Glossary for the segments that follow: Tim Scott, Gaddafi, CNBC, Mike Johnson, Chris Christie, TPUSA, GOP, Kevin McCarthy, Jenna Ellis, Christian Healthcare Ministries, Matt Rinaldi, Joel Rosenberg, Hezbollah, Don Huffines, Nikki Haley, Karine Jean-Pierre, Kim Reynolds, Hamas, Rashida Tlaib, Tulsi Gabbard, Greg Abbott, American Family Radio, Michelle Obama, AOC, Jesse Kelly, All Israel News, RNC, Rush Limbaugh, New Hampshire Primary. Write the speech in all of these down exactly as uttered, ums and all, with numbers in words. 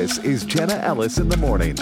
This is Jenna Ellis in the morning.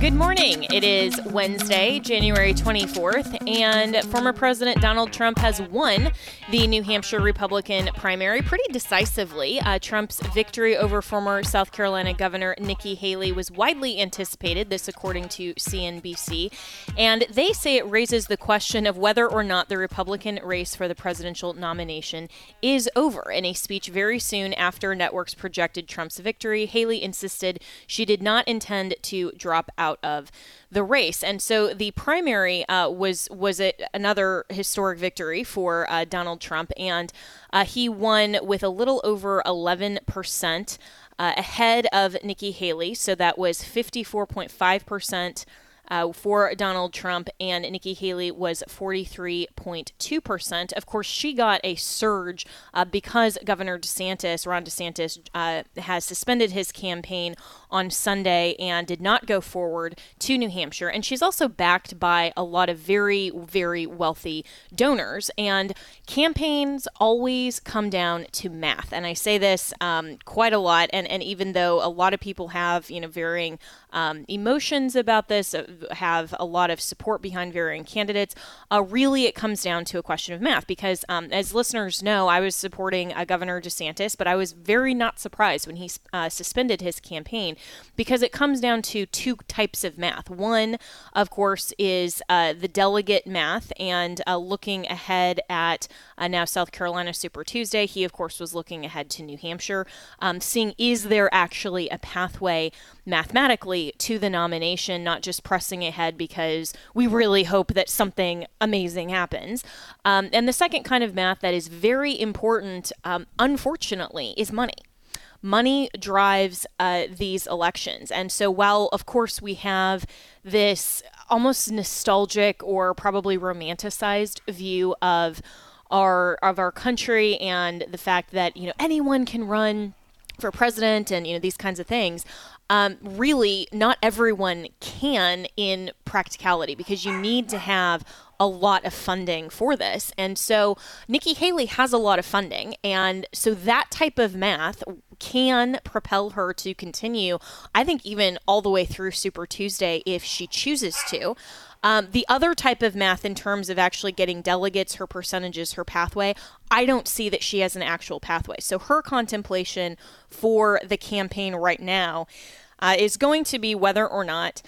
Good morning. It is Wednesday, January twenty-fourth, and former President Donald Trump has won the New Hampshire Republican primary pretty decisively. Uh, Trump's victory over former South Carolina Governor Nikki Haley was widely anticipated, this according to C N B C, and they say it raises the question of whether or not the Republican race for the presidential nomination is over. In a speech very soon after networks projected Trump's victory, Haley insisted she did not intend to drop out of the race. And so the primary uh, was was a, another historic victory for uh, Donald Trump, and uh, he won with a little over eleven percent uh, ahead of Nikki Haley. So that was fifty-four point five percent Uh, for Donald Trump, and Nikki Haley was forty-three point two percent. Of course, she got a surge uh, because Governor DeSantis, Ron DeSantis, uh, has suspended his campaign on Sunday and did not go forward to New Hampshire. And she's also backed by a lot of very, very wealthy donors. And campaigns always come down to math. And I say this um, quite a lot. And, and even though a lot of people have, you know, varying um, emotions about this, uh, have a lot of support behind varying candidates, uh, really it comes down to a question of math, because um, as listeners know, I was supporting uh, Governor DeSantis, but I was very not surprised when he uh, suspended his campaign, because it comes down to two types of math. One, of course, is uh, the delegate math, and uh, looking ahead at uh, now South Carolina Super Tuesday, he of course was looking ahead to New Hampshire, um, seeing is there actually a pathway mathematically to the nomination, not just press ahead because we really hope that something amazing happens. Um, and the second kind of math that is very important, um, unfortunately, is money. Money drives uh, these elections. And so while, of course, we have this almost nostalgic or probably romanticized view of our of our country and the fact that, you know, anyone can run for president and, you know, these kinds of things, Um, really, not everyone can in practicality, because you need to have a lot of funding for this. And so Nikki Haley has a lot of funding. And so that type of math can propel her to continue, I think, even all the way through Super Tuesday if she chooses to. Um, the other type of math in terms of actually getting delegates, her percentages, her pathway, I don't see that she has an actual pathway. So her contemplation for the campaign right now uh, is going to be whether or not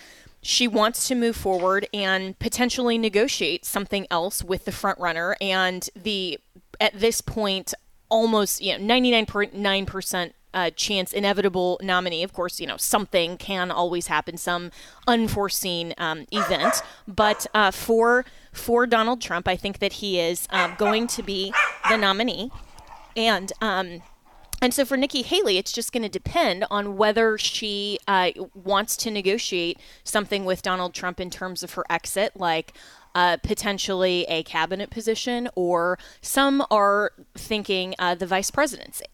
she wants to move forward and potentially negotiate something else with the front runner. And the, at this point, almost, you know, ninety-nine point nine percent Uh, chance inevitable nominee. Of course, you know, something can always happen, some unforeseen um, event. But uh, for for Donald Trump, I think that he is um, going to be the nominee, and um, and so for Nikki Haley, it's just going to depend on whether she uh, wants to negotiate something with Donald Trump in terms of her exit, like. Uh, potentially a cabinet position, or some are thinking uh, the vice presidency.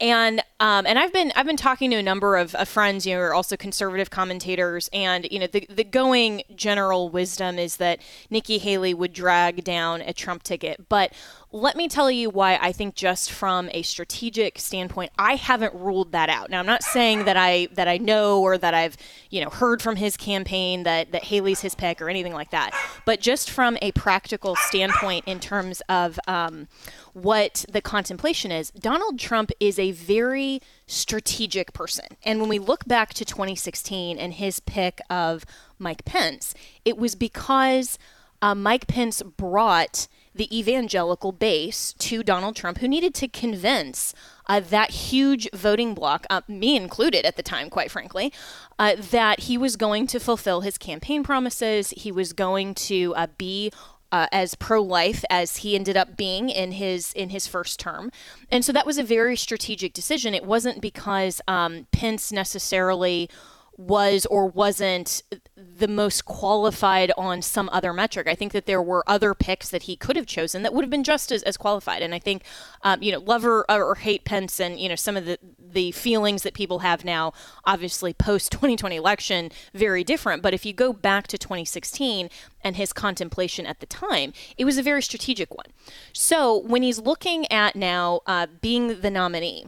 And um, and I've been I've been talking to a number of, of friends, you know, who are also conservative commentators, and you know the the going general wisdom is that Nikki Haley would drag down a Trump ticket, but Let me tell you why I think just from a strategic standpoint, I haven't ruled that out. Now, I'm not saying that I that I know or that I've, you know, heard from his campaign that, that Haley's his pick or anything like that. But just from a practical standpoint in terms of um, what the contemplation is, Donald Trump is a very strategic person. And when we look back to twenty sixteen and his pick of Mike Pence, it was because uh, Mike Pence brought the evangelical base to Donald Trump, who needed to convince uh, that huge voting bloc, uh, me included at the time, quite frankly, uh, that he was going to fulfill his campaign promises. He was going to uh, be uh, as pro-life as he ended up being in his in his first term. And so that was a very strategic decision. It wasn't because um, Pence necessarily was or wasn't the most qualified on some other metric. I think that there were other picks that he could have chosen that would have been just as, as qualified. And I think, um, you know, love or, or hate Pence and, you know, some of the, the feelings that people have now, obviously post twenty twenty election, very different. But if you go back to twenty sixteen and his contemplation at the time, it was a very strategic one. So when he's looking at now uh, being the nominee,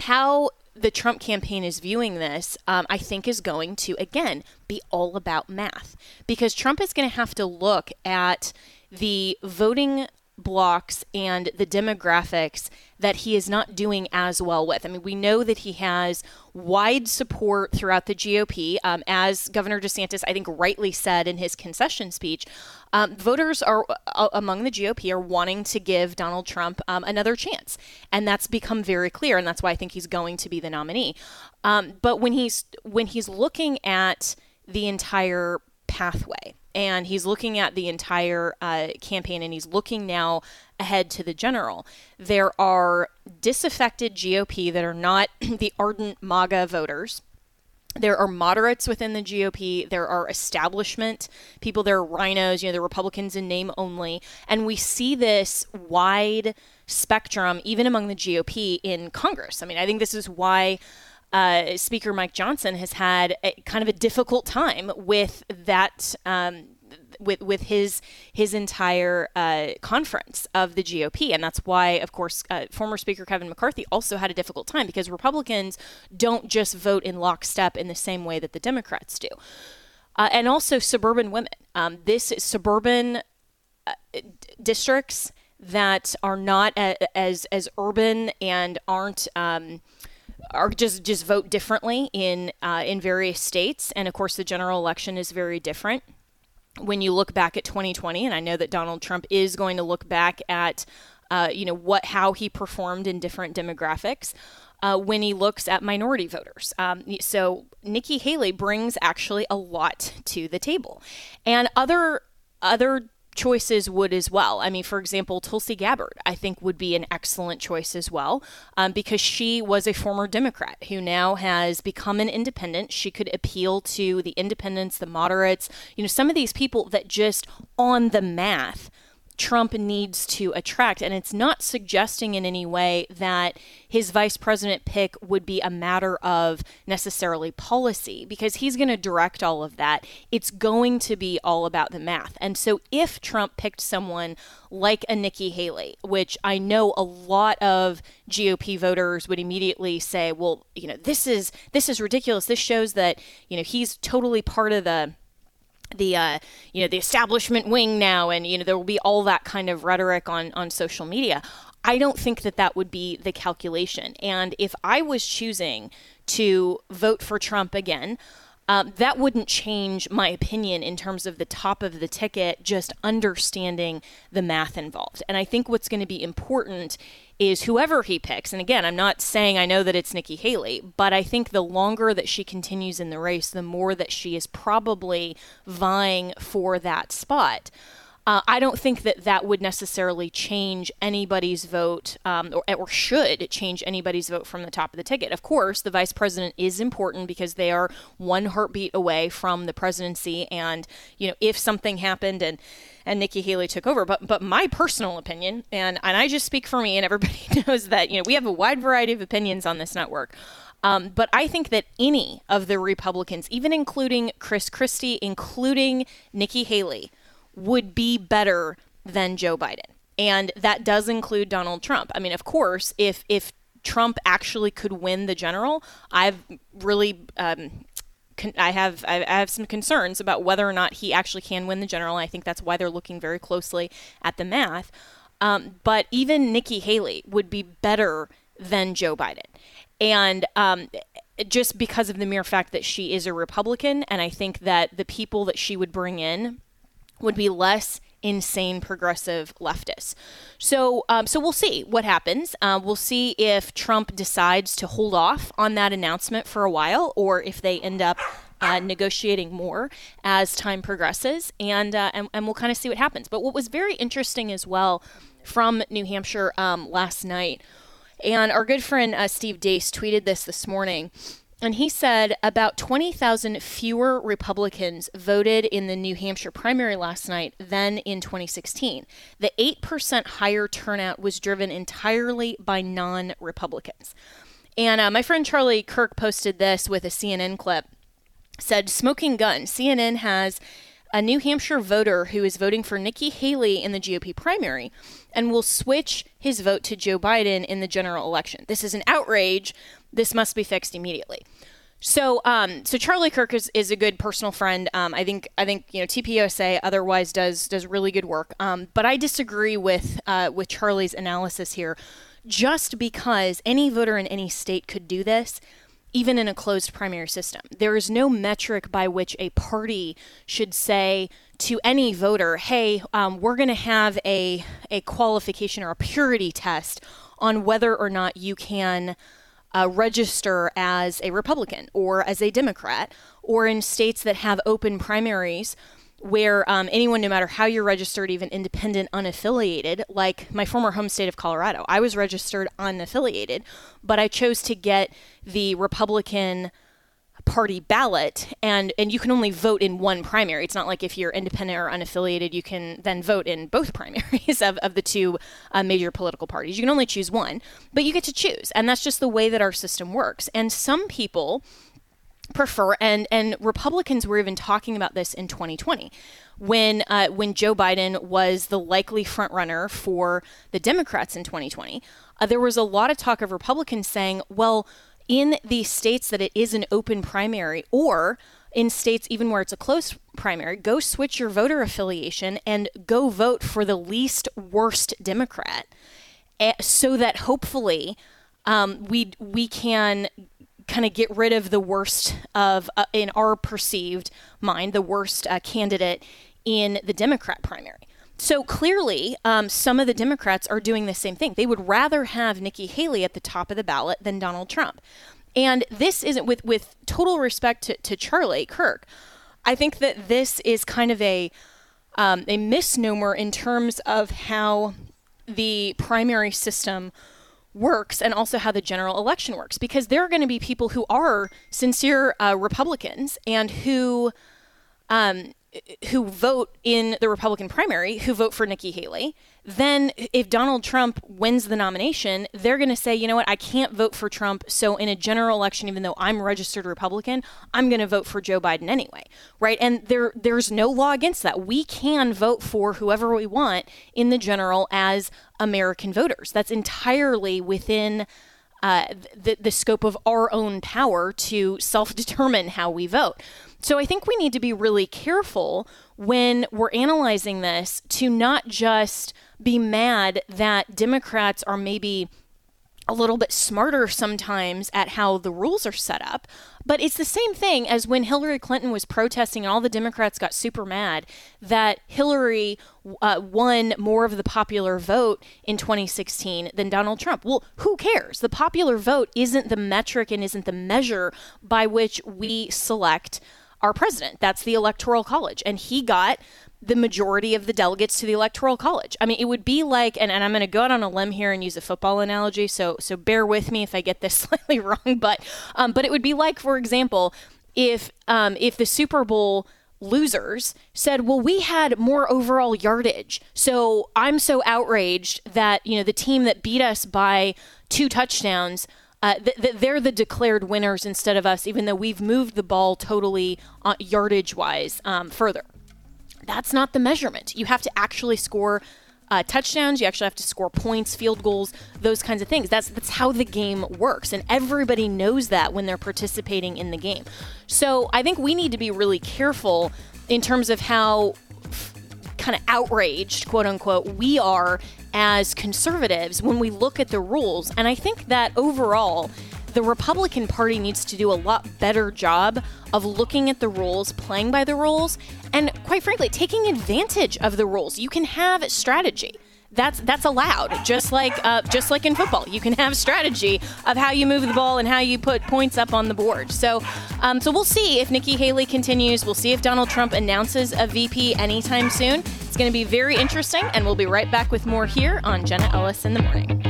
how the Trump campaign is viewing this, um, I think is going to, again, be all about math, because Trump is going to have to look at the voting blocks and the demographics that he is not doing as well with. I mean, we know that he has wide support throughout the G O P. Um, as Governor DeSantis, I think, rightly said in his concession speech, um, voters are uh, among the G O P are wanting to give Donald Trump um, another chance. And that's become very clear. And that's why I think he's going to be the nominee. Um, but when he's when he's looking at the entire pathway, and he's looking at the entire uh, campaign, and he's looking now ahead to the general, there are disaffected G O P that are not the ardent MAGA voters. There are moderates within the G O P. There are establishment people. There are rhinos, you know, the Republicans in name only. And we see this wide spectrum, even among the G O P in Congress. I mean, I think this is why Uh, Speaker Mike Johnson has had a, kind of a difficult time with that, um, with with his his entire uh, conference of the G O P, and that's why, of course, uh, former Speaker Kevin McCarthy also had a difficult time, because Republicans don't just vote in lockstep in the same way that the Democrats do, uh, and also suburban women. Um, this suburban uh, districts that are not a, as as urban and aren't. Um, Or just just vote differently in uh, in various states, and of course the general election is very different. When you look back at twenty twenty, and I know that Donald Trump is going to look back at uh, you know what how he performed in different demographics uh, when he looks at minority voters. Um, so Nikki Haley brings actually a lot to the table, and other other. choices would as well. I mean, for example, Tulsi Gabbard, I think, would be an excellent choice as well, um, because she was a former Democrat who now has become an independent. She could appeal to the independents, the moderates, you know, some of these people that just on the math Trump needs to attract. And it's not suggesting in any way that his vice president pick would be a matter of necessarily policy, because he's going to direct all of that. It's going to be all about the math. And so if Trump picked someone like a Nikki Haley, which I know a lot of G O P voters would immediately say, well, you know, this is this is ridiculous. This shows that, you know, he's totally part of the the, uh, you know, the establishment wing now. And, you know, there will be all that kind of rhetoric on, on social media. I don't think that that would be the calculation. And if I was choosing to vote for Trump again, um, that wouldn't change my opinion in terms of the top of the ticket, just understanding the math involved. And I think what's going to be important is whoever he picks. And again, I'm not saying I know that it's Nikki Haley, but I think the longer that she continues in the race, the more that she is probably vying for that spot. Uh, I don't think that that would necessarily change anybody's vote, um, or, or should change anybody's vote from the top of the ticket. Of course, the vice president is important because they are one heartbeat away from the presidency. And, you know, if something happened and and Nikki Haley took over, but but my personal opinion, and, and I just speak for me, and everybody knows that, you know, we have a wide variety of opinions on this network. Um, but I think that any of the Republicans, even including Chris Christie, including Nikki Haley, would be better than Joe Biden. And that does include Donald Trump. I mean, of course, if if Trump actually could win the general, I've really um, con- I have I have some concerns about whether or not he actually can win the general. I think that's why they're looking very closely at the math. Um, but even Nikki Haley would be better than Joe Biden. And um, just because of the mere fact that she is a Republican, and I think that the people that she would bring in would be less insane progressive leftists. So um, so we'll see what happens. Uh, we'll see if Trump decides to hold off on that announcement for a while, or if they end up uh, negotiating more as time progresses. And, uh, and, and we'll kind of see what happens. But what was very interesting as well from New Hampshire um, last night, and our good friend uh, Steve Dace tweeted this this morning, and he said about twenty thousand fewer Republicans voted in the New Hampshire primary last night than in twenty sixteen. The eight percent higher turnout was driven entirely by non-Republicans. And uh, my friend Charlie Kirk posted this with a C N N clip, said, "Smoking gun, C N N has a New Hampshire voter who is voting for Nikki Haley in the G O P primary and will switch his vote to Joe Biden in the general election. This is an outrage. This must be fixed immediately." So, um, so Charlie Kirk is, is a good personal friend. Um, I think I think you know T P U S A otherwise does does really good work. Um, but I disagree with uh, with Charlie's analysis here. Just because any voter in any state could do this, even in a closed primary system, there is no metric by which a party should say to any voter, hey, um, we're going to have a a qualification or a purity test on whether or not you can uh, register as a Republican or as a Democrat. Or in states that have open primaries where um, anyone, no matter how you're registered, even independent, unaffiliated, like my former home state of Colorado, I was registered unaffiliated, but I chose to get the Republican Party ballot, and, and you can only vote in one primary. It's not like if you're independent or unaffiliated, you can then vote in both primaries of, of the two uh, major political parties. You can only choose one, but you get to choose. And that's just the way that our system works. And some people prefer, and and Republicans were even talking about this in twenty twenty when uh, when Joe Biden was the likely front runner for the Democrats in twenty twenty. Uh, there was a lot of talk of Republicans saying, well, in the states that it is an open primary, or in states even where it's a closed primary, go switch your voter affiliation and go vote for the least worst Democrat, so that hopefully um, we we can kind of get rid of the worst of, uh, in our perceived mind, the worst uh, candidate in the Democrat primary. So clearly, um, some of the Democrats are doing the same thing. They would rather have Nikki Haley at the top of the ballot than Donald Trump. And this isn't, with, with total respect to, to Charlie Kirk, I think that this is kind of a um, a misnomer in terms of how the primary system works and also how the general election works, because there are going to be people who are sincere uh, Republicans and who um, who vote in the Republican primary, who vote for Nikki Haley. Then if Donald Trump wins the nomination, they're going to say, you know what, I can't vote for Trump. So in a general election, even though I'm registered Republican, I'm going to vote for Joe Biden anyway. Right. And there there's no law against that. We can vote for whoever we want in the general as American voters. That's entirely within uh, the, the scope of our own power to self-determine how we vote. So I think we need to be really careful when we're analyzing this to not just be mad that Democrats are maybe a little bit smarter sometimes at how the rules are set up. But it's the same thing as when Hillary Clinton was protesting and all the Democrats got super mad that Hillary uh, won more of the popular vote in twenty sixteen than Donald Trump. Well, who cares? The popular vote isn't the metric and isn't the measure by which we select our president. That's the Electoral College. And he got the majority of the delegates to the Electoral College. I mean, it would be like, and, and I'm going to go out on a limb here and use a football analogy, so so bear with me if I get this slightly wrong, but um, but it would be like, for example, if um, if the Super Bowl losers said, well, we had more overall yardage, so I'm so outraged that, you know, the team that beat us by two touchdowns, Uh, th- th- they're the declared winners instead of us, even though we've moved the ball totally uh, yardage-wise um, further. That's not the measurement. You have to actually score uh, touchdowns. You actually have to score points, field goals, those kinds of things. That's that's how the game works. And everybody knows that when they're participating in the game. So I think we need to be really careful in terms of how f- kind of outraged, quote unquote, we are as conservatives when we look at the rules. And I think that overall, the Republican Party needs to do a lot better job of looking at the rules, playing by the rules, and quite frankly, taking advantage of the rules. You can have strategy. That's that's allowed, just like uh, just like in football. You can have strategy of how you move the ball and how you put points up on the board. So um, so we'll see if Nikki Haley continues. We'll see if Donald Trump announces a V P anytime soon. It's going to be very interesting, and we'll be right back with more here on Jenna Ellis in the Morning.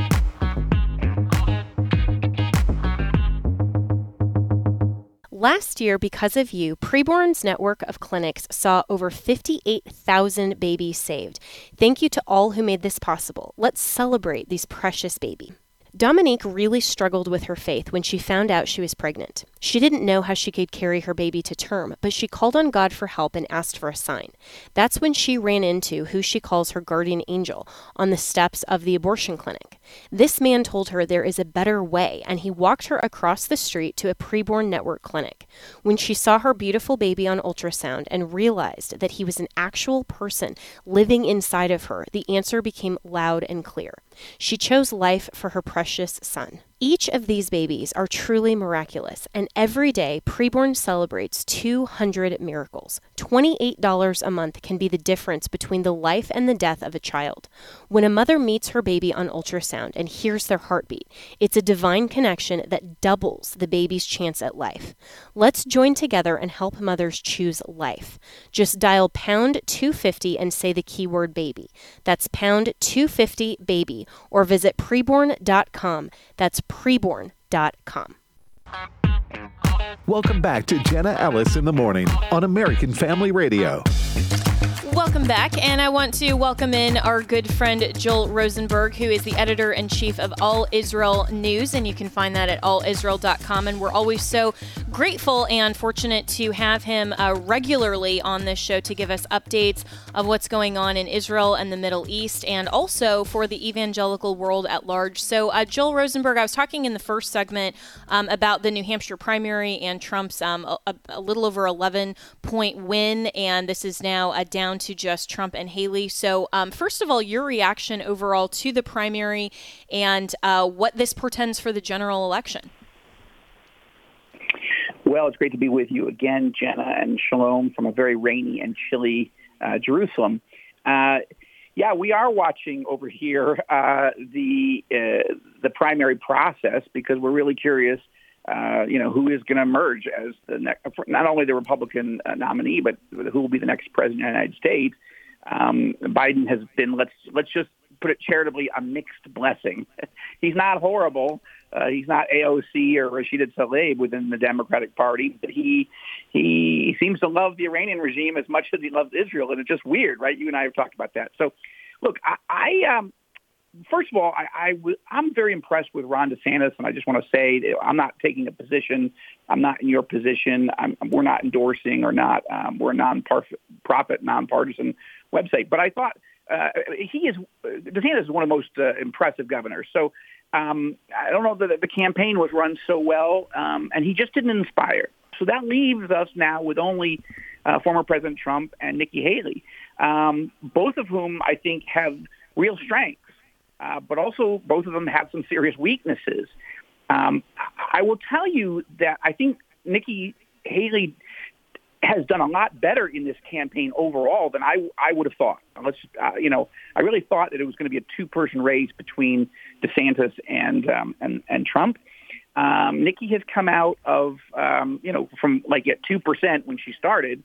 Last year, because of you, Preborn's network of clinics saw over fifty-eight thousand babies saved. Thank you to all who made this possible. Let's celebrate these precious babies. Dominique really struggled with her faith when she found out she was pregnant. She didn't know how she could carry her baby to term, but she called on God for help and asked for a sign. That's when she ran into who she calls her guardian angel on the steps of the abortion clinic. This man told her there is a better way, and he walked her across the street to a Preborn network clinic. When she saw her beautiful baby on ultrasound and realized that he was an actual person living inside of her, the answer became loud and clear. She chose life for her precious son. Each of these babies are truly miraculous, and every day Preborn celebrates two hundred miracles. twenty-eight dollars a month can be the difference between the life and the death of a child. When a mother meets her baby on ultrasound and hears their heartbeat, it's a divine connection that doubles the baby's chance at life. Let's join together and help mothers choose life. Just dial pound two fifty and say the keyword baby. That's pound two fifty baby, or visit preborn dot com. That's preborn dot com. Welcome back to Jenna Ellis in the Morning on American Family Radio. Welcome back, and I want to welcome in our good friend Joel Rosenberg, who is the editor-in-chief of All Israel News, and you can find that at all israel dot com, and we're always so grateful and fortunate to have him uh, regularly on this show to give us updates of what's going on in Israel and the Middle East, and also for the evangelical world at large. So uh, Joel Rosenberg, I was talking in the first segment um, about the New Hampshire primary and Trump's um, a, a little over eleven point win, and this is now uh, down to just Trump and Haley. So um, first of all, your reaction overall to the primary and uh, what this portends for the general election. Well, it's great to be with you again, Jenna, and shalom from a very rainy and chilly uh, Jerusalem. Uh, yeah, we are watching over here uh, the uh, the primary process because we're really curious, uh, you know, who is going to emerge as the next, not only the Republican uh, nominee, but who will be the next president of the United States. Um, Biden has been, let's let's just put it charitably, a mixed blessing. He's not horrible. Uh, he's not A O C or Rashida Tlaib within the Democratic Party, but he he seems to love the Iranian regime as much as he loves Israel, and it's just weird, right? You and I have talked about that. So, look, I, I um, first of all, I, I w- I'm very impressed with Ron DeSantis, and I just want to say that I'm not taking a position. I'm not in your position. I'm, we're not endorsing or not. Um, we're a non-profit, nonpartisan website. But I thought uh, he is DeSantis is one of the most uh, impressive governors. So. Um, I don't know that the campaign was run so well, um, and he just didn't inspire. So that leaves us now with only uh, former President Trump and Nikki Haley, um, both of whom I think have real strengths, uh, but also both of them have some serious weaknesses. Um, I will tell you that I think Nikki Haley has done a lot better in this campaign overall than I, I would have thought. Let's, uh, you know, I really thought that it was going to be a two-person race between DeSantis and um, and, and Trump. Um, Nikki has come out of, um, you know, from like at two percent when she started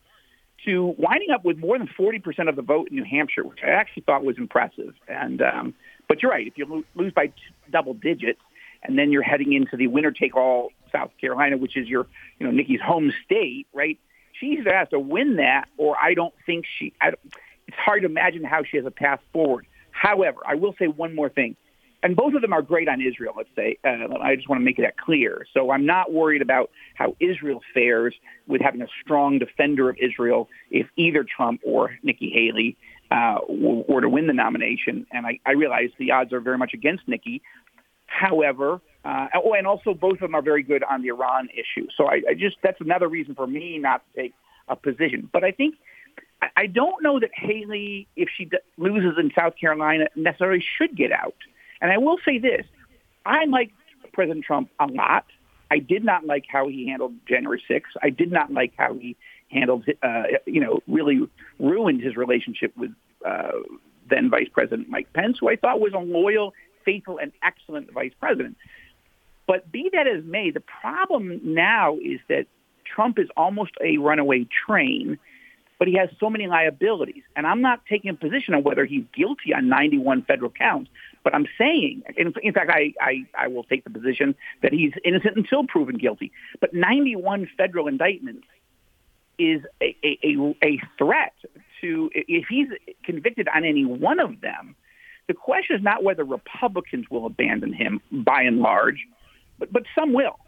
to winding up with more than forty percent of the vote in New Hampshire, which I actually thought was impressive. And um, but you're right. If you lo- lose by t- double digits and then you're heading into the winner-take-all South Carolina, which is your, you know, Nikki's home state, right? She either has to win that, or I don't think she I don't, it's hard to imagine how she has a path forward. However, I will say one more thing, and both of them are great on Israel, let's say. Uh, I just want to make that clear. So I'm not worried about how Israel fares with having a strong defender of Israel if either Trump or Nikki Haley uh, or to win the nomination. And I, I realize the odds are very much against Nikki. However, uh, oh, and also both of them are very good on the Iran issue. So I, I just that's another reason for me not to take a position. But I think I don't know that Haley, if she d- loses in South Carolina, necessarily should get out. And I will say this. I like President Trump a lot. I did not like how he handled January sixth. I did not like how he handled, uh, you know, really ruined his relationship with uh, then Vice President Mike Pence, who I thought was a loyal, faithful, and excellent vice president. But be that as may, the problem now is that Trump is almost a runaway train, but he has so many liabilities. And I'm not taking a position on whether he's guilty on ninety-one federal counts, but I'm saying, in, in fact, I, I, I will take the position that he's innocent until proven guilty. But ninety-one federal indictments is a, a, a threat to, if he's convicted on any one of them, the question is not whether Republicans will abandon him by and large, but, but some will.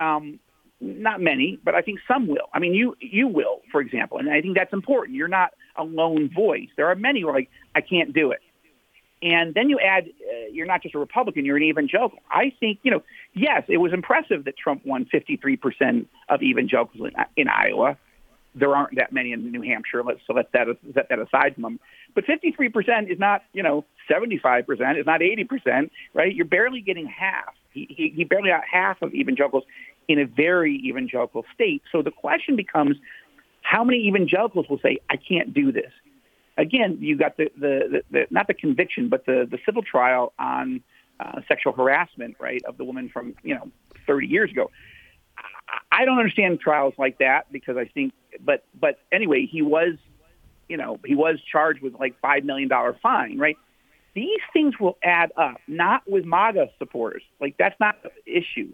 Um, Not many, but I think some will. I mean, you you will, for example, and I think that's important. You're not a lone voice. There are many who are like, I can't do it. And then you add, uh, you're not just a Republican, you're an evangelical. I think, you know, yes, it was impressive that Trump won fifty-three percent of evangelicals in, in Iowa. There aren't that many in New Hampshire, let's, so let that, set that aside from them. But fifty-three percent is not, you know, seventy-five percent, it's not eighty percent, right? You're barely getting half. He, he, he barely got half of evangelicals in a very evangelical state. So the question becomes, how many evangelicals will say, I can't do this? Again, you got the, the, the, the not the conviction, but the, the civil trial on uh, sexual harassment, right, of the woman from, you know, thirty years ago. I, I don't understand trials like that because I think, but, but anyway, he was, you know, he was charged with like five million dollars fine, right? These things will add up, not with MAGA supporters. Like, that's not the issue.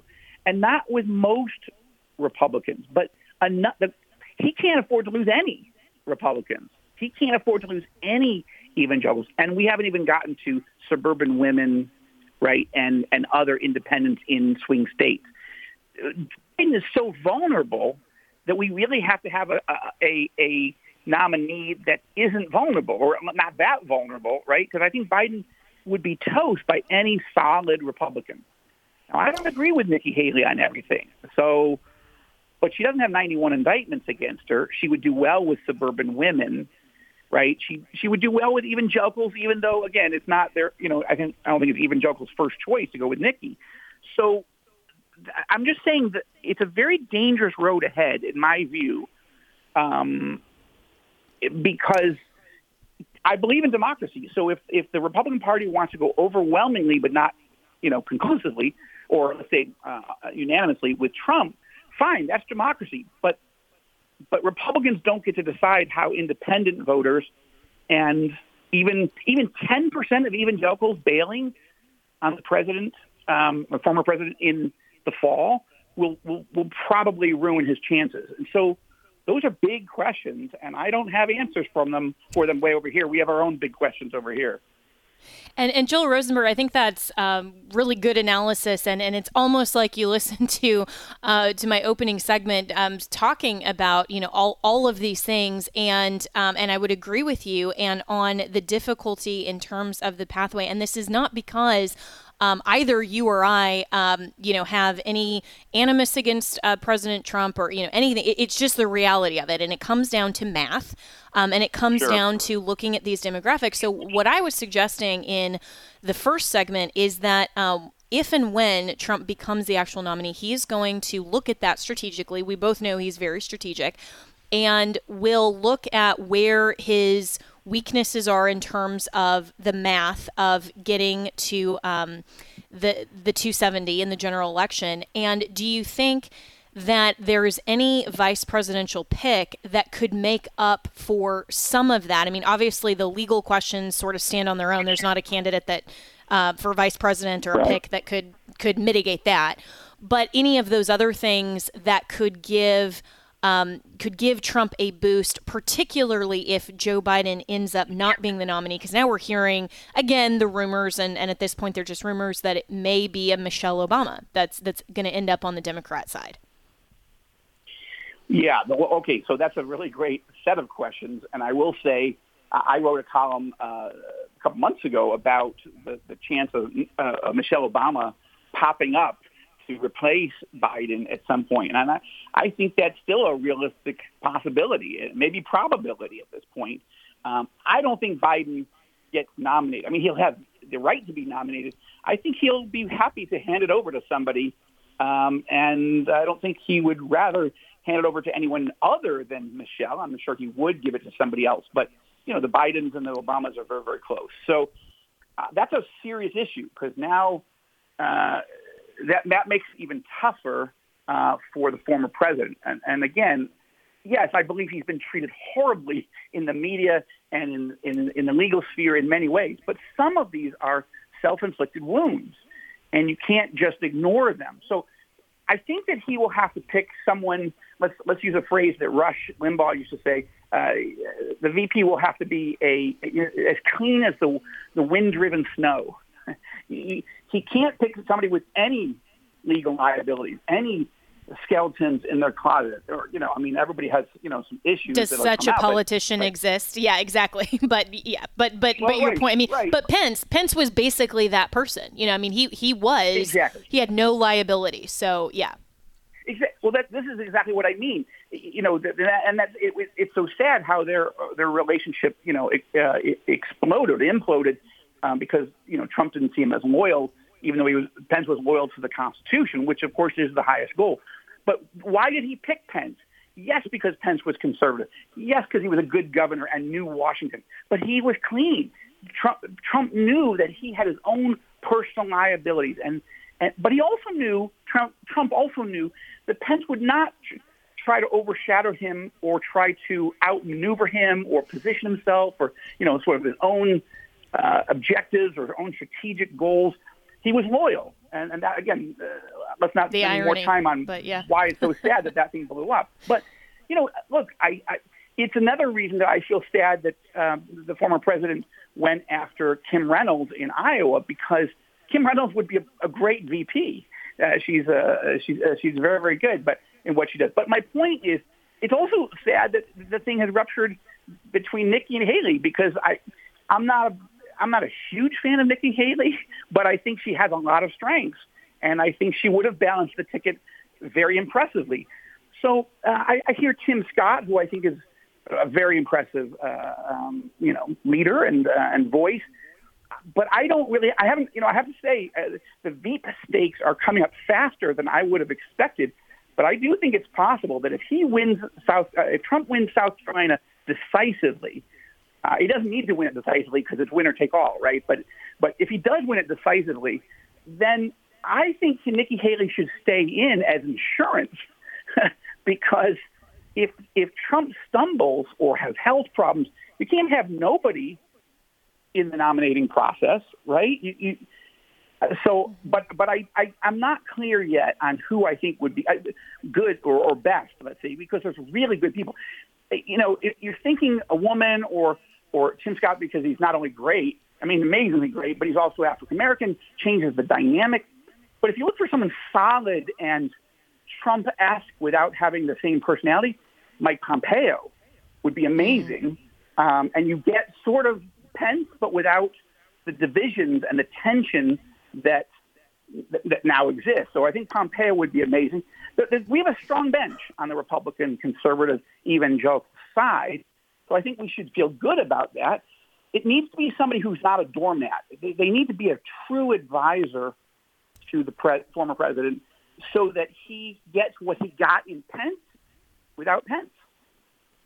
And not with most Republicans, but enough, the, he can't afford to lose any Republicans. He can't afford to lose any evangelicals. And we haven't even gotten to suburban women, right, and, and other independents in swing states. Biden is so vulnerable that we really have to have a, a, a nominee that isn't vulnerable or not that vulnerable, right, because I think Biden would be toast by any solid Republican. I don't agree with Nikki Haley on everything. So, but she doesn't have ninety-one indictments against her. She would do well with suburban women, right? She she would do well with evangelicals, even though, again, it's not their, you know, I think I don't think it's evangelicals' first choice to go with Nikki. So, I'm just saying that it's a very dangerous road ahead, in my view, um, because I believe in democracy. So, if if the Republican Party wants to go overwhelmingly, but not, you know, conclusively, or let's say uh, unanimously with Trump, fine, that's democracy. But but Republicans don't get to decide how independent voters and even even ten percent of evangelicals bailing on the president, um, or former president in the fall, will, will, will probably ruin his chances. And so those are big questions, and I don't have answers from them for them way over here. We have our own big questions over here. And and Joel Rosenberg, I think that's um, really good analysis, and, and it's almost like you listen to uh, to my opening segment um, talking about, you know, all, all of these things, and um, and I would agree with you and on the difficulty in terms of the pathway. And this is not because Um, either you or I, um, you know, have any animus against uh, President Trump or, you know, anything. It, it's just the reality of it. And it comes down to math um, and it comes Sure. down to looking at these demographics. So what I was suggesting in the first segment is that um, if and when Trump becomes the actual nominee, he is going to look at that strategically. We both know he's very strategic and will look at where his weaknesses are in terms of the math of getting to um, the the two seventy in the general election. And do you think that there is any vice presidential pick that could make up for some of that? I mean, obviously the legal questions sort of stand on their own. There's not a candidate that uh, for vice president or a pick that could could mitigate that. But any of those other things that could give Um, could give Trump a boost, particularly if Joe Biden ends up not being the nominee, because now we're hearing, again, the rumors, and, and at this point they're just rumors, that it may be a Michelle Obama that's that's going to end up on the Democrat side. Yeah, okay, so that's a really great set of questions, and I will say I wrote a column uh, a couple months ago about the, the chance of uh, Michelle Obama popping up to replace Biden at some point. And I, I think that's still a realistic possibility, maybe probability at this point. Um, I don't think Biden gets nominated. I mean, he'll have the right to be nominated. I think he'll be happy to hand it over to somebody. Um, and I don't think he would rather hand it over to anyone other than Michelle. I'm sure he would give it to somebody else. But, you know, the Bidens and the Obamas are very, very close. So uh, that's a serious issue because now uh, that that makes it even tougher uh, for the former president. And, and again, yes, I believe he's been treated horribly in the media and in, in, in the legal sphere in many ways. But some of these are self-inflicted wounds, and you can't just ignore them. So I think that he will have to pick someone. Let's let's use a phrase that Rush Limbaugh used to say: uh, the V P will have to be a, a as clean as the the wind-driven snow. he, he can't pick somebody with any legal liabilities, any skeletons in their closet, or you know, I mean, everybody has you know some issues. Does such a out, politician but, exist? But, yeah, exactly. But yeah, but but well, but your right, point. I mean, right. but Pence, Pence was basically that person. You know, I mean, he he was exactly. He had no liability. So yeah. Exactly. Well, that this is exactly what I mean. You know, that, and that's it, it, it's so sad how their their relationship you know it, uh, it exploded, imploded, um, because you know Trump didn't see him as loyal. Even though he was, Pence was loyal to the Constitution, which, of course, is the highest goal. But why did he pick Pence? Yes, because Pence was conservative. Yes, because he was a good governor and knew Washington. But he was clean. Trump, Trump knew that he had his own personal liabilities. and, and But he also knew, Trump, Trump also knew that Pence would not try to overshadow him or try to outmaneuver him or position himself or, you know, sort of his own uh, objectives or his own strategic goals. He was loyal, and, and that, again, uh, let's not the spend irony, more time on but yeah. why it's so sad that that thing blew up. But, you know, look, I, I, it's another reason that I feel sad that um, the former president went after Kim Reynolds in Iowa, because Kim Reynolds would be a, a great V P. Uh, she's uh, she's uh, she's very, very good but in what she does. But my point is, it's also sad that the thing has ruptured between Nikki and Haley, because I, I'm not a I'm not a huge fan of Nikki Haley, but I think she has a lot of strengths, and I think she would have balanced the ticket very impressively. So uh, I, I hear Tim Scott, who I think is a very impressive, uh, um, you know, leader and uh, and voice. But I don't really, I haven't, you know, I have to say uh, the V P stakes are coming up faster than I would have expected. But I do think it's possible that if he wins South, uh, if Trump wins South Carolina decisively. Uh, he doesn't need to win it decisively because it's win or take all, right? But but if he does win it decisively, then I think Nikki Haley should stay in as insurance because if if Trump stumbles or has health problems, you can't have nobody in the nominating process, right? You, you, so, but but I, I, I'm not clear yet on who I think would be good or, or best, let's say, because there's really good people. You know, if you're thinking a woman or or Tim Scott, because he's not only great, I mean, amazingly great, but he's also African-American, changes the dynamic. But if you look for someone solid and Trump-esque without having the same personality, Mike Pompeo would be amazing. Um, and you get sort of Pence, but without the divisions and the tension that that now exists. So I think Pompeo would be amazing. We have a strong bench on the Republican, conservative, evangelical side. So I think we should feel good about that. It needs to be somebody who's not a doormat. They need to be a true advisor to the pre- former president so that he gets what he got in Pence without Pence.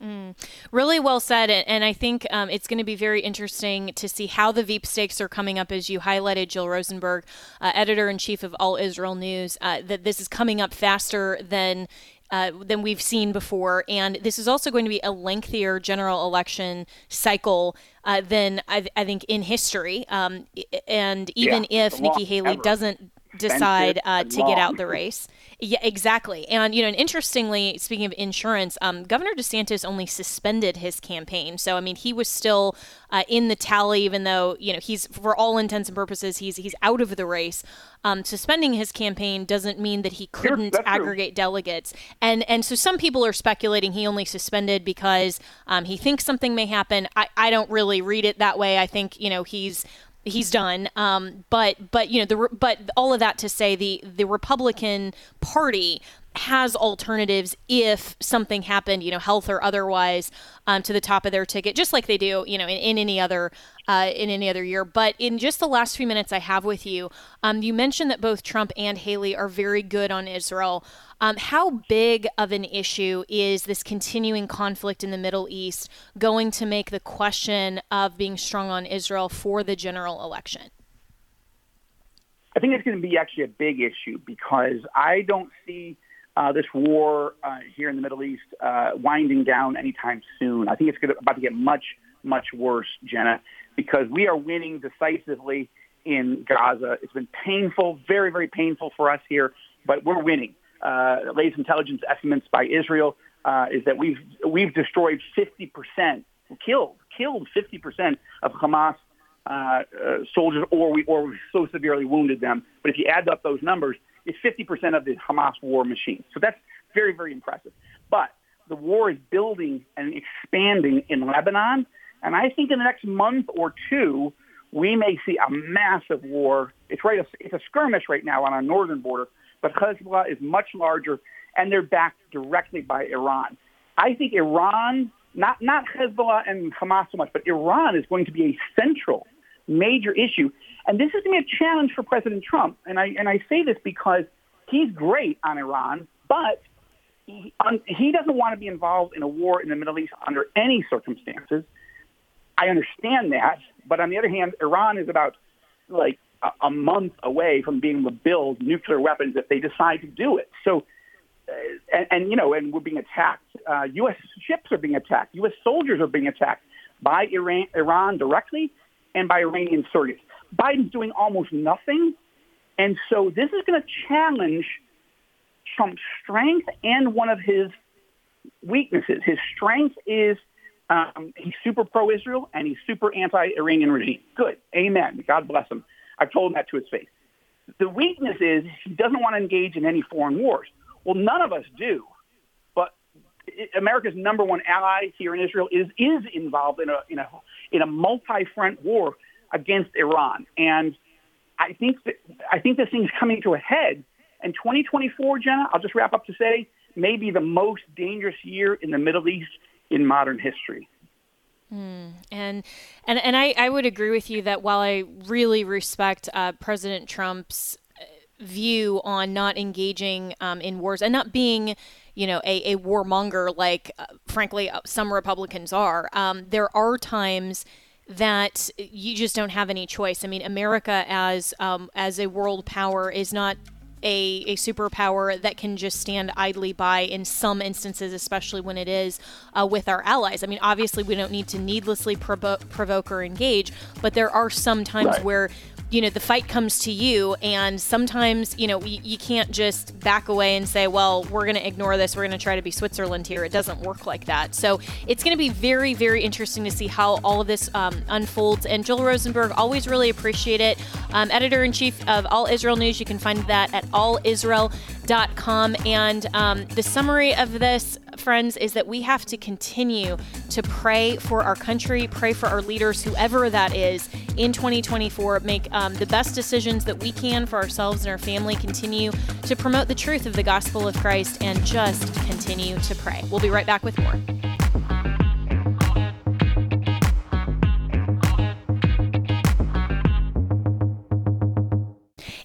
Mm, really well said. And I think um, it's going to be very interesting to see how the V P stakes are coming up, as you highlighted, Joel Rosenberg, uh, editor-in-chief of All Israel News, uh, that this is coming up faster than Uh, than we've seen before. And this is also going to be a lengthier general election cycle uh, than I, th- I think in history. Um, and even yeah, if Nikki Haley ever. doesn't decide uh, to long. get out the race. Yeah, exactly. And, you know, and interestingly, speaking of insurance, um, Governor DeSantis only suspended his campaign. So, I mean, he was still uh, in the tally, even though, you know, he's, for all intents and purposes, he's he's out of the race. Um, suspending his campaign doesn't mean that he couldn't sure, aggregate true. delegates. And and so some people are speculating he only suspended because um, he thinks something may happen. I, I don't really read it that way. I think, you know, he's He's done. Um, but but, you know, the but all of that to say the the Republican Party has alternatives if something happened, you know, health or otherwise, um, to the top of their ticket, just like they do, you know, in, in any other uh, in any other year. But in just the last few minutes I have with you, um, you mentioned that both Trump and Haley are very good on Israel. Um, how big of an issue is this continuing conflict in the Middle East going to make the question of being strong on Israel for the general election? I think it's going to be actually a big issue because I don't see uh, this war uh, here in the Middle East uh, winding down anytime soon. I think it's going to, about to get much, much worse, Jenna, because we are winning decisively in Gaza. It's been painful, very, very painful for us here, but we're winning. Uh, the latest intelligence estimates by Israel uh, is that we've we've destroyed fifty percent, killed killed fifty percent of Hamas uh, uh, soldiers, or we or we so severely wounded them. But if you add up those numbers, it's fifty percent of the Hamas war machine. So that's very, very impressive. But the war is building and expanding in Lebanon, and I think in the next month or two we may see a massive war. It's right, it's a skirmish right now on our northern border. But Hezbollah is much larger, and they're backed directly by Iran. I think Iran, not not Hezbollah and Hamas so much, but Iran is going to be a central major issue. And this is going to be a challenge for President Trump. And I and I say this because he's great on Iran, but he, um, he doesn't want to be involved in a war in the Middle East under any circumstances. I understand that. But on the other hand, Iran is about, like, a month away from being able to build nuclear weapons if they decide to do it. So, uh, and, and, you know, and we're being attacked. Uh, U S ships are being attacked. U S soldiers are being attacked by Iran, Iran directly and by Iranian surrogates. Biden's doing almost nothing. And so this is going to challenge Trump's strength and one of his weaknesses. His strength is um, he's super pro-Israel and he's super anti-Iranian regime. Good. Amen. God bless him. I've told him that to his face. The weakness is he doesn't want to engage in any foreign wars. Well, none of us do, but America's number one ally here in Israel is is involved in a in a in a multi-front war against Iran, and I think that, I think this thing's coming to a head. And twenty twenty-four, Jenna, I'll just wrap up to say, may be the most dangerous year in the Middle East in modern history. Mm. And and and I, I would agree with you that while I really respect uh, President Trump's view on not engaging um, in wars and not being, you know, a, a warmonger like, uh, frankly, uh, some Republicans are, um, there are times that you just don't have any choice. I mean, America as um, as a world power is not A, a superpower that can just stand idly by in some instances, especially when it is uh, with our allies. I mean, obviously, we don't need to needlessly provo- provoke or engage, but there are some times right. where, you know, the fight comes to you, and sometimes, you know, you, you can't just back away and say, well, we're going to ignore this. We're going to try to be Switzerland here. It doesn't work like that. So it's going to be very, very interesting to see how all of this um, unfolds. And Joel Rosenberg, always really appreciate it. Um, Editor-in-Chief of All Israel News. You can find that at all israel dot com. And um, the summary of this, friends, is that we have to continue to pray for our country, pray for our leaders, whoever that is, in twenty twenty-four, make um, the best decisions that we can for ourselves and our family, continue to promote the truth of the gospel of Christ, and just continue to pray. We'll be right back with more.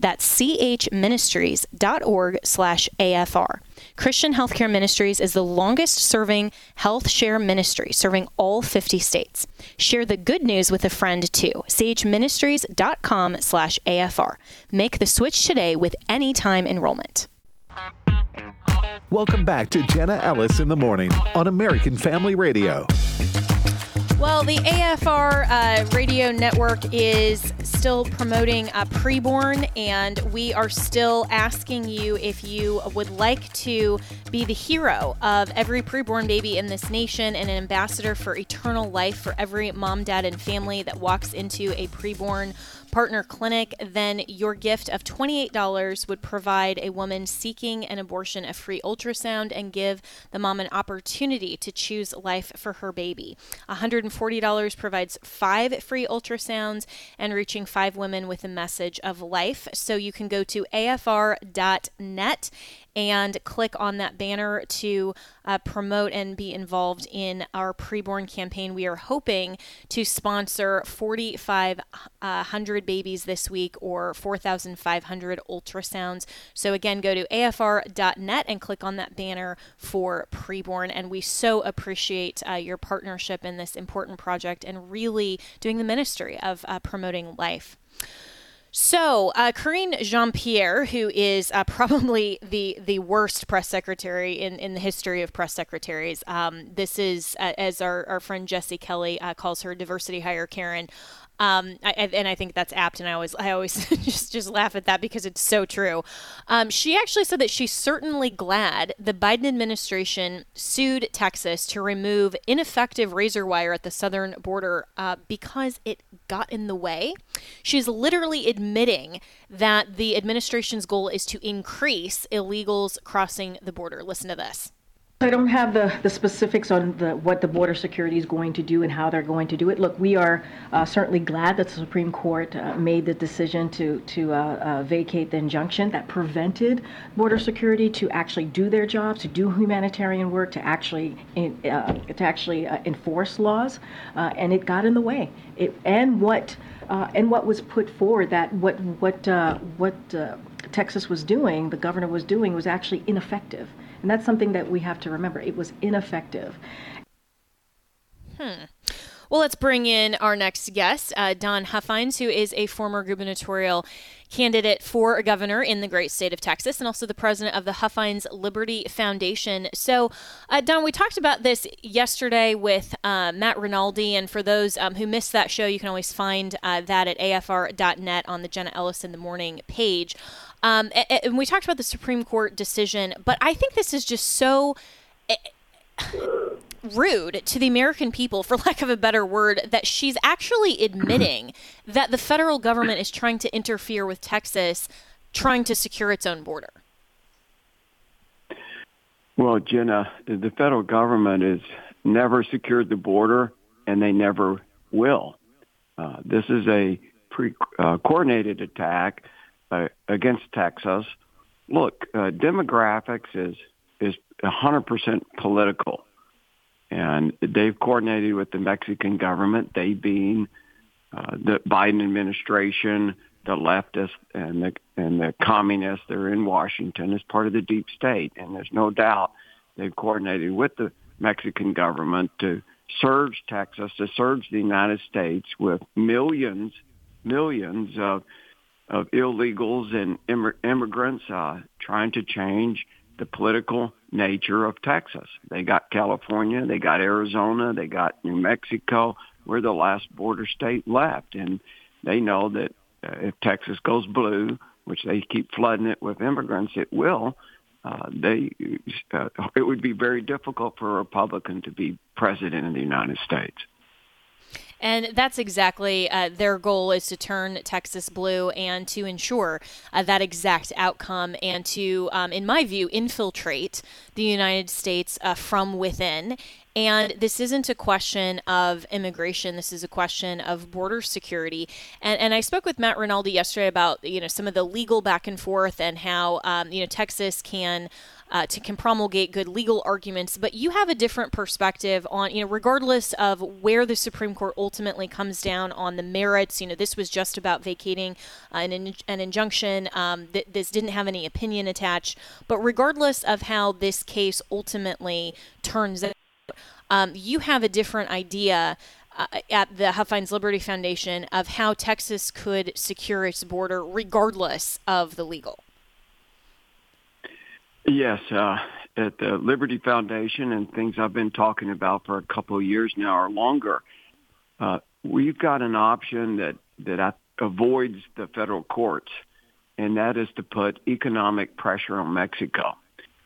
That's c h ministries dot org slash A F R. Christian Healthcare Ministries is the longest-serving health share ministry, serving all fifty states. Share the good news with a friend, too. c h ministries dot com slash A F R. Make the switch today with anytime enrollment. Welcome back to Jenna Ellis in the Morning on American Family Radio. Well, the A F R uh, radio network is still promoting uh, Preborn, and we are still asking you if you would like to be the hero of every preborn baby in this nation and an ambassador for eternal life for every mom, dad, and family that walks into a preborn partner clinic. Then your gift of twenty-eight dollars would provide a woman seeking an abortion a free ultrasound and give the mom an opportunity to choose life for her baby. one hundred forty dollars provides five free ultrasounds and reaching five women with a message of life. So you can go to A F R dot net and click on that banner to uh, promote and be involved in our Preborn campaign. We are hoping to sponsor forty-five hundred babies this week or four thousand five hundred ultrasounds. So again, go to A F R dot net and click on that banner for Preborn. And we so appreciate uh, your partnership in this important project and really doing the ministry of uh, promoting life. So, uh, Karine Jean-Pierre, who is uh, probably the the worst press secretary in, in the history of press secretaries, um, this is, uh, as our, our friend Jesse Kelly uh, calls her, diversity hire Karen. Um, I, and I think that's apt, and I always, I always just, just laugh at that because it's so true. Um, she actually said that she's certainly glad the Biden administration sued Texas to remove ineffective razor wire at the southern border uh, because it got in the way. She's literally admitting that the administration's goal is to increase illegals crossing the border. Listen to this. I don't have the, the specifics on the, what the border security is going to do and how they're going to do it. Look, we are uh, certainly glad that the Supreme Court uh, made the decision to, to uh, uh, vacate the injunction that prevented border security to actually do their jobs, to do humanitarian work, to actually in, uh, to actually uh, enforce laws, uh, and it got in the way. It, and what uh, and what was put forward that what what uh, what uh, Texas was doing, the governor was doing, was actually ineffective. And that's something that we have to remember. It was ineffective. Hmm. Well, let's bring in our next guest, uh, Don Huffines, who is a former gubernatorial candidate for governor in the great state of Texas and also the president of the Huffines Liberty Foundation. So, uh, Don, we talked about this yesterday with uh, Matt Rinaldi. And for those um, who missed that show, you can always find uh, that at A F R dot net on the Jenna Ellis in the Morning page. Um, and, and we talked about the Supreme Court decision, but I think this is just so rude to the American people, for lack of a better word, that she's actually admitting that the federal government is trying to interfere with Texas, trying to secure its own border. Well, Jenna, the federal government has never secured the border, and they never will. Uh, this is a pre- uh, coordinated attack uh, against Texas. Look, uh, demographics is is one hundred percent political. And they've coordinated with the Mexican government, they being uh, the Biden administration, the leftists, and the and the communists. They're in Washington as part of the deep state. And there's no doubt they've coordinated with the Mexican government to surge Texas, to surge the United States with millions, millions of of illegals and im- immigrants uh, trying to change the political nature of Texas. They got California, they got Arizona, they got New Mexico. We're the last border state left. And they know that uh, if Texas goes blue, which they keep flooding it with immigrants, it will, uh, they, uh, it would be very difficult for a Republican to be president of the United States. And that's exactly uh, their goal, is to turn Texas blue and to ensure uh, that exact outcome and to, um, in my view, infiltrate the United States uh, from within. And this isn't a question of immigration. This is a question of border security. And and I spoke with Matt Rinaldi yesterday about, you know, some of the legal back and forth and how, um, you know, Texas can Uh, to can promulgate good legal arguments, but you have a different perspective on, you know, regardless of where the Supreme Court ultimately comes down on the merits. You know, this was just about vacating uh, an, in- an injunction. Um, th- this didn't have any opinion attached, but regardless of how this case ultimately turns out, um, you have a different idea Uh, at the Huffines Liberty Foundation of how Texas could secure its border regardless of the legal. Yes, uh, at the Liberty Foundation and things I've been talking about for a couple of years now or longer, uh, we've got an option that, that avoids the federal courts, and that is to put economic pressure on Mexico.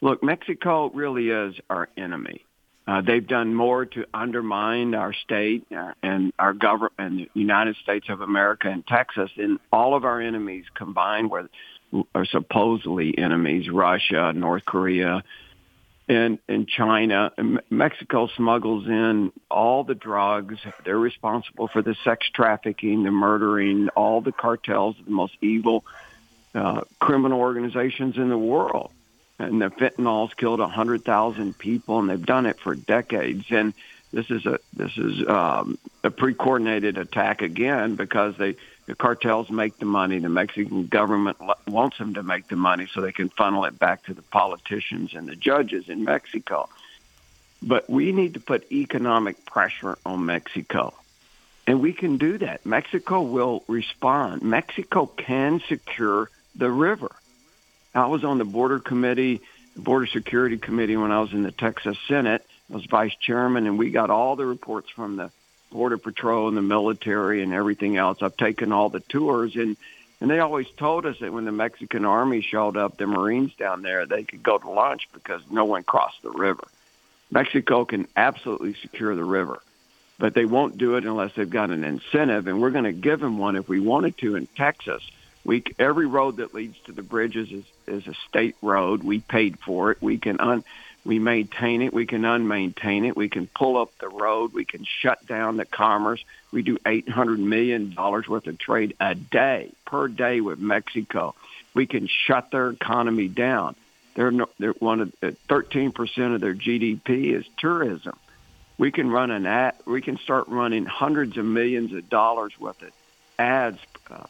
Look, Mexico really is our enemy. Uh, they've done more to undermine our state and our government and the United States of America and Texas than all of our enemies combined were are supposedly enemies, Russia, North Korea, and, and China. And Mexico smuggles in all the drugs. They're responsible for the sex trafficking, the murdering, all the cartels, the most evil uh, criminal organizations in the world. And the fentanyl's killed one hundred thousand people, and they've done it for decades. And this is a this is um, a pre-coordinated attack again because they the cartels make the money. The Mexican government wants them to make the money so they can funnel it back to the politicians and the judges in Mexico. But we need to put economic pressure on Mexico, and we can do that. Mexico will respond. Mexico can secure the river. I was on the border committee, the border security committee, when I was in the Texas Senate. I was vice chairman, and we got all the reports from the Border Patrol and the military and everything else. I've taken all the tours, and, and they always told us that when the Mexican army showed up, the Marines down there, they could go to lunch because no one crossed the river. Mexico can absolutely secure the river, but they won't do it unless they've got an incentive, and we're going to give them one if we wanted to in Texas. We, every road that leads to the bridges is, is a state road. We paid for it. We can un, we maintain it. We can unmaintain it. We can pull up the road. We can shut down the commerce. We do eight hundred million dollars worth of trade a day, per day with Mexico. We can shut their economy down. They're, no, they're one of thirteen percent of their G D P is tourism. We can run an ad. We can start running hundreds of millions of dollars worth of ads. Uh,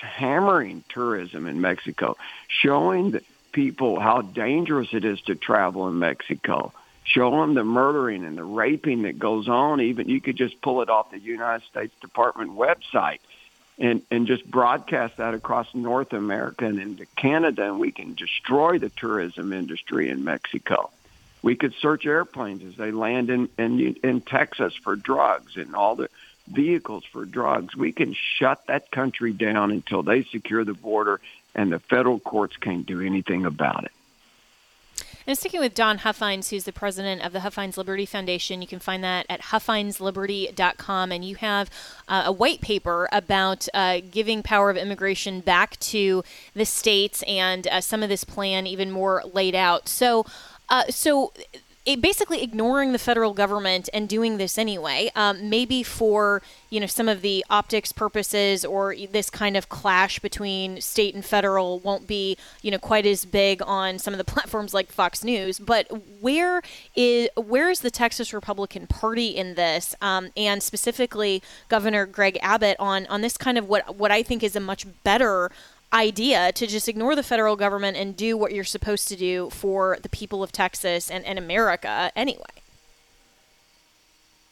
hammering tourism in Mexico, showing the people how dangerous it is to travel in Mexico, show them the murdering and the raping that goes on. Even you could just pull it off the United States Department website and, and just broadcast that across North America and into Canada, and we can destroy the tourism industry in Mexico. We could search airplanes as they land in, in, in Texas for drugs and all the vehicles for drugs. We can shut that country down until they secure the border, and the federal courts can't do anything about it. And sticking with Don Huffines, who's the president of the Huffines Liberty Foundation, you can find that at huffines liberty dot com. And you have uh, a white paper about uh, giving power of immigration back to the states, and uh, some of this plan even more laid out. So, uh, so. It basically ignoring the federal government and doing this anyway, um, maybe for, you know, some of the optics purposes, or this kind of clash between state and federal won't be, you know, quite as big on some of the platforms like Fox News. But where is where is the Texas Republican Party in this, um, and specifically Governor Greg Abbott on on this kind of what what I think is a much better idea to just ignore the federal government and do what you're supposed to do for the people of Texas and, and America anyway?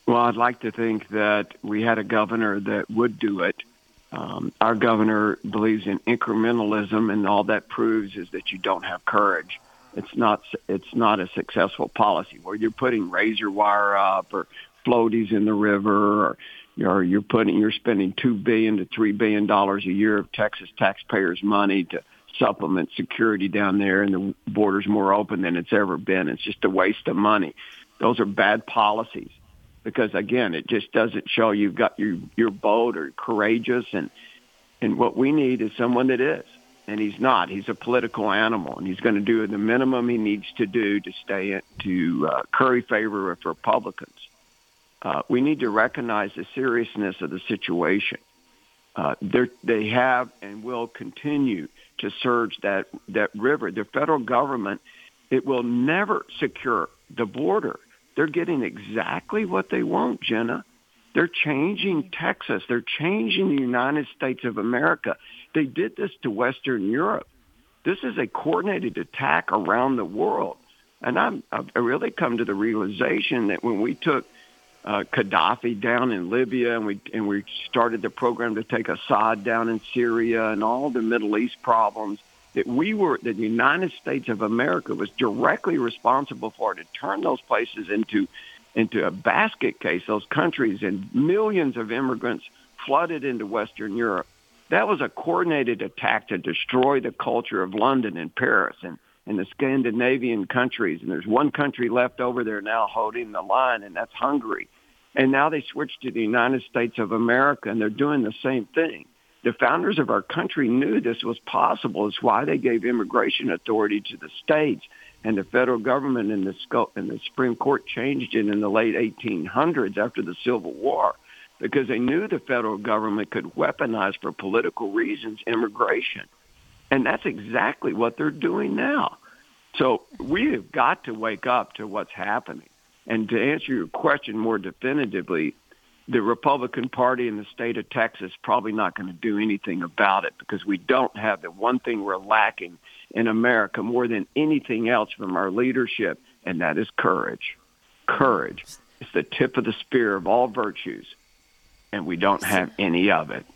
Well, I'd like to think that we had a governor that would do it. Um, our governor believes in incrementalism, and all that proves is that you don't have courage. It's not, it's not a successful policy where you're putting razor wire up or floaties in the river, or You're, you're putting, you're spending two billion to three billion dollars a year of Texas taxpayers' money to supplement security down there, and the border's more open than it's ever been. It's just a waste of money. Those are bad policies because, again, it just doesn't show you've got your, you're bold or courageous. And, and what we need is someone that is. and he's not. He's a political animal, and he's going to do the minimum he needs to do to stay in, to uh, curry favor with Republicans. Uh, we need to recognize the seriousness of the situation. Uh, they have and will continue to surge that, that river. The federal government, it will never secure the border. They're getting exactly what they want, Jenna. They're changing Texas. They're changing the United States of America. They did this to Western Europe. This is a coordinated attack around the world. And I'm, I've really come to the realization that when we took uh, Gaddafi down in Libya and we and we started the program to take Assad down in Syria and all the Middle East problems, that we were, that the United States of America was directly responsible for, to turn those places into into a basket case, those countries, and millions of immigrants flooded into Western Europe. That was a coordinated attack to destroy the culture of London and Paris and, and the Scandinavian countries. And there's one country left over there now holding the line, and that's Hungary. And now they switched to the United States of America, and they're doing the same thing. The founders of our country knew this was possible. It's why they gave immigration authority to the states, and the federal government and the, and the Supreme Court changed it in the late eighteen hundreds after the Civil War, because they knew the federal government could weaponize for political reasons immigration. And that's exactly what they're doing now. So we have got to wake up to what's happening. And to answer your question more definitively, the Republican Party in the state of Texas is probably not going to do anything about it, because we don't have the one thing we're lacking in America more than anything else from our leadership, and that is courage. Courage. It's the tip of the spear of all virtues, and we don't have any of it.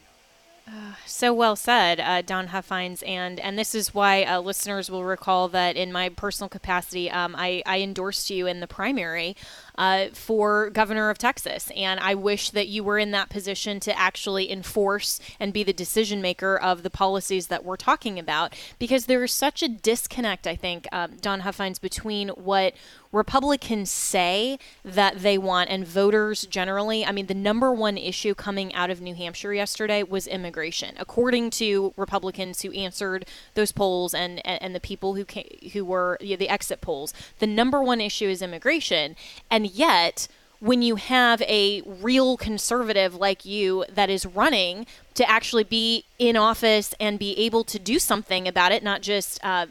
Uh, so well said, uh, Don Huffines, and and this is why uh, listeners will recall that in my personal capacity, um, I, I endorsed you in the primary uh, for governor of Texas, and I wish that you were in that position to actually enforce and be the decision maker of the policies that we're talking about, because there is such a disconnect, I think, um, Don Huffines, between what Republicans say that they want and voters generally. I mean, the number one issue coming out of New Hampshire yesterday was immigration, according to Republicans who answered those polls and, and, and the people who came, who were, you know, the exit polls. The number one issue is immigration. And yet, when you have a real conservative like you that is running to actually be in office and be able to do something about it, not just uh,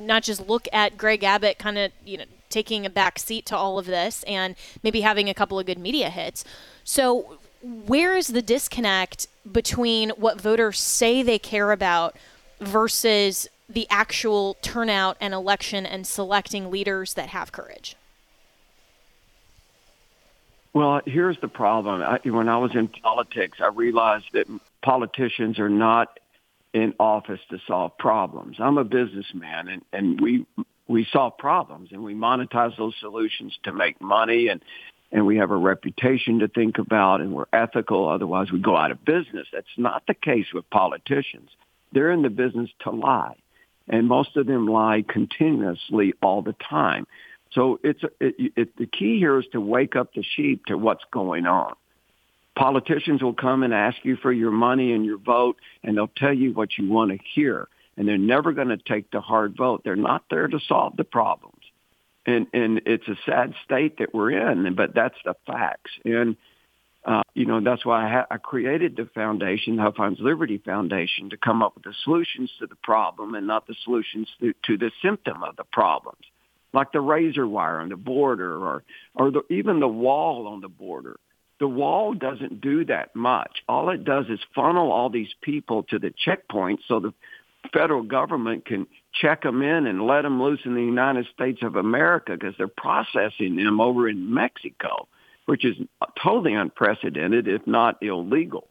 not just look at Greg Abbott kind of, you know, taking a back seat to all of this and maybe having a couple of good media hits. So where is the disconnect between what voters say they care about versus the actual turnout and election and selecting leaders that have courage? Well, here's the problem. I, when I was in politics, I realized that politicians are not in office to solve problems. I'm a businessman, and, and we we solve problems, and we monetize those solutions to make money, and, and we have a reputation to think about, and we're ethical. Otherwise, we go out of business. That's not the case with politicians. They're in the business to lie, and most of them lie continuously all the time. So it's it, it, the key here is to wake up the sheep to what's going on. Politicians will come and ask you for your money and your vote, and they'll tell you what you want to hear. And they're never going to take the hard vote. They're not there to solve the problems. And and it's a sad state that we're in, but that's the facts. And, uh, you know, that's why I, ha- I created the foundation, the Huffines Liberty Foundation, to come up with the solutions to the problem and not the solutions to, to the symptom of the problems, like the razor wire on the border or, or the, even the wall on the border. The wall doesn't do that much. All it does is funnel all these people to the checkpoint so the federal government can check them in and let them loose in the United States of America, because they're processing them over in Mexico, which is totally unprecedented, if not illegal,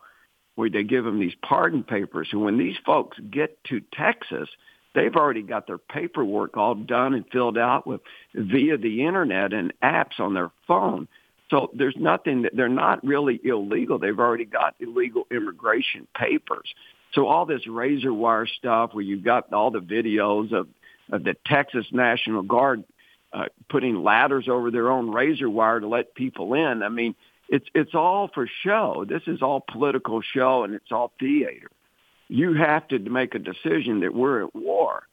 where they give them these pardon papers. And when these folks get to Texas, they've already got their paperwork all done and filled out with via the internet and apps on their phone. So there's nothing that they're not really illegal. They've already got illegal immigration papers. So all this razor wire stuff where you've got all the videos of, of the Texas National Guard uh, putting ladders over their own razor wire to let people in. I mean, it's it's all for show. This is all political show, and it's all theater. you have to make a decision that we're at war.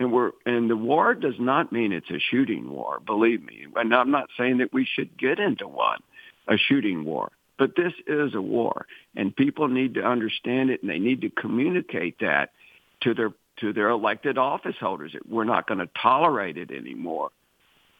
And we're and the war does not mean it's a shooting war, believe me. And I'm not saying that we should get into one, a shooting war. But this is a war, and people need to understand it, and they need to communicate that to their to their elected office holders. We're not going to tolerate it anymore,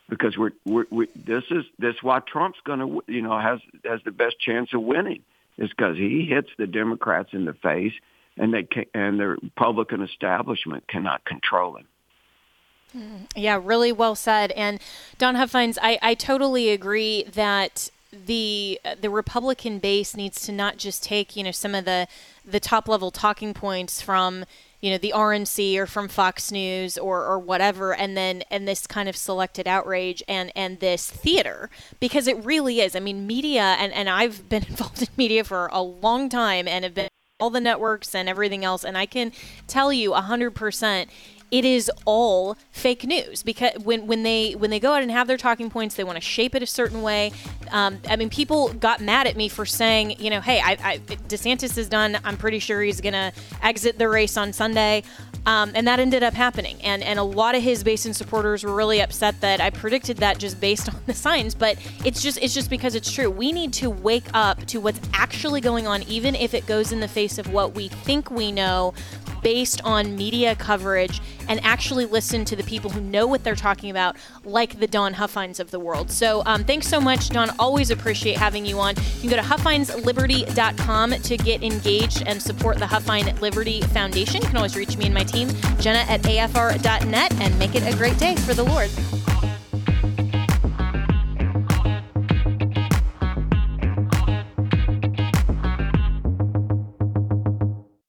because we're, we're we, this is this is why Trump's going to you know has has the best chance of winning, is because he hits the Democrats in the face, and they can, and the Republican establishment cannot control him. Yeah, really well said. And Don Huffines, I I totally agree that the the Republican base needs to not just take, you know, some of the the top level talking points from, you know, the R N C or from Fox News or, or whatever, and then and this kind of selected outrage and, and this theater, because it really is. I mean, media, and, and I've been involved in media for a long time and have been on all the networks and everything else, and I can tell you one hundred percent it is all fake news, because when, when they when they go out and have their talking points, they want to shape it a certain way. Um, I mean, people got mad at me for saying, you know, hey, I, I, DeSantis is done. I'm pretty sure he's going to exit the race on Sunday. Um, and that ended up happening. And, and a lot of his base and supporters were really upset that I predicted that just based on the signs. But it's just it's just because it's true. We need to wake up to what's actually going on, even if it goes in the face of what we think we know based on media coverage, and actually listen to the people who know what they're talking about, like the Don Huffines of the world. So um, thanks so much, Don. Always appreciate having you on. You can go to Huffines Liberty dot com to get engaged and support the Huffine Liberty Foundation. You can always reach me and my team, Jenna at A F R dot net, and make it a great day for the Lord.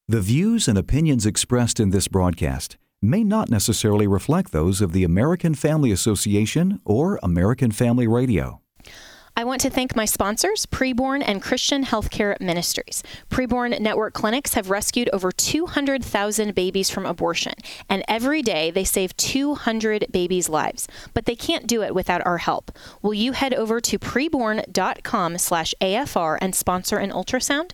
The views and opinions expressed in this broadcast may not necessarily reflect those of the American Family Association or American Family Radio. I want to thank my sponsors, Preborn and Christian Healthcare Ministries. Preborn Network clinics have rescued over two hundred thousand babies from abortion, and every day they save two hundred babies' lives. But they can't do it without our help. Will you head over to preborn dot com slash A F R and sponsor an ultrasound?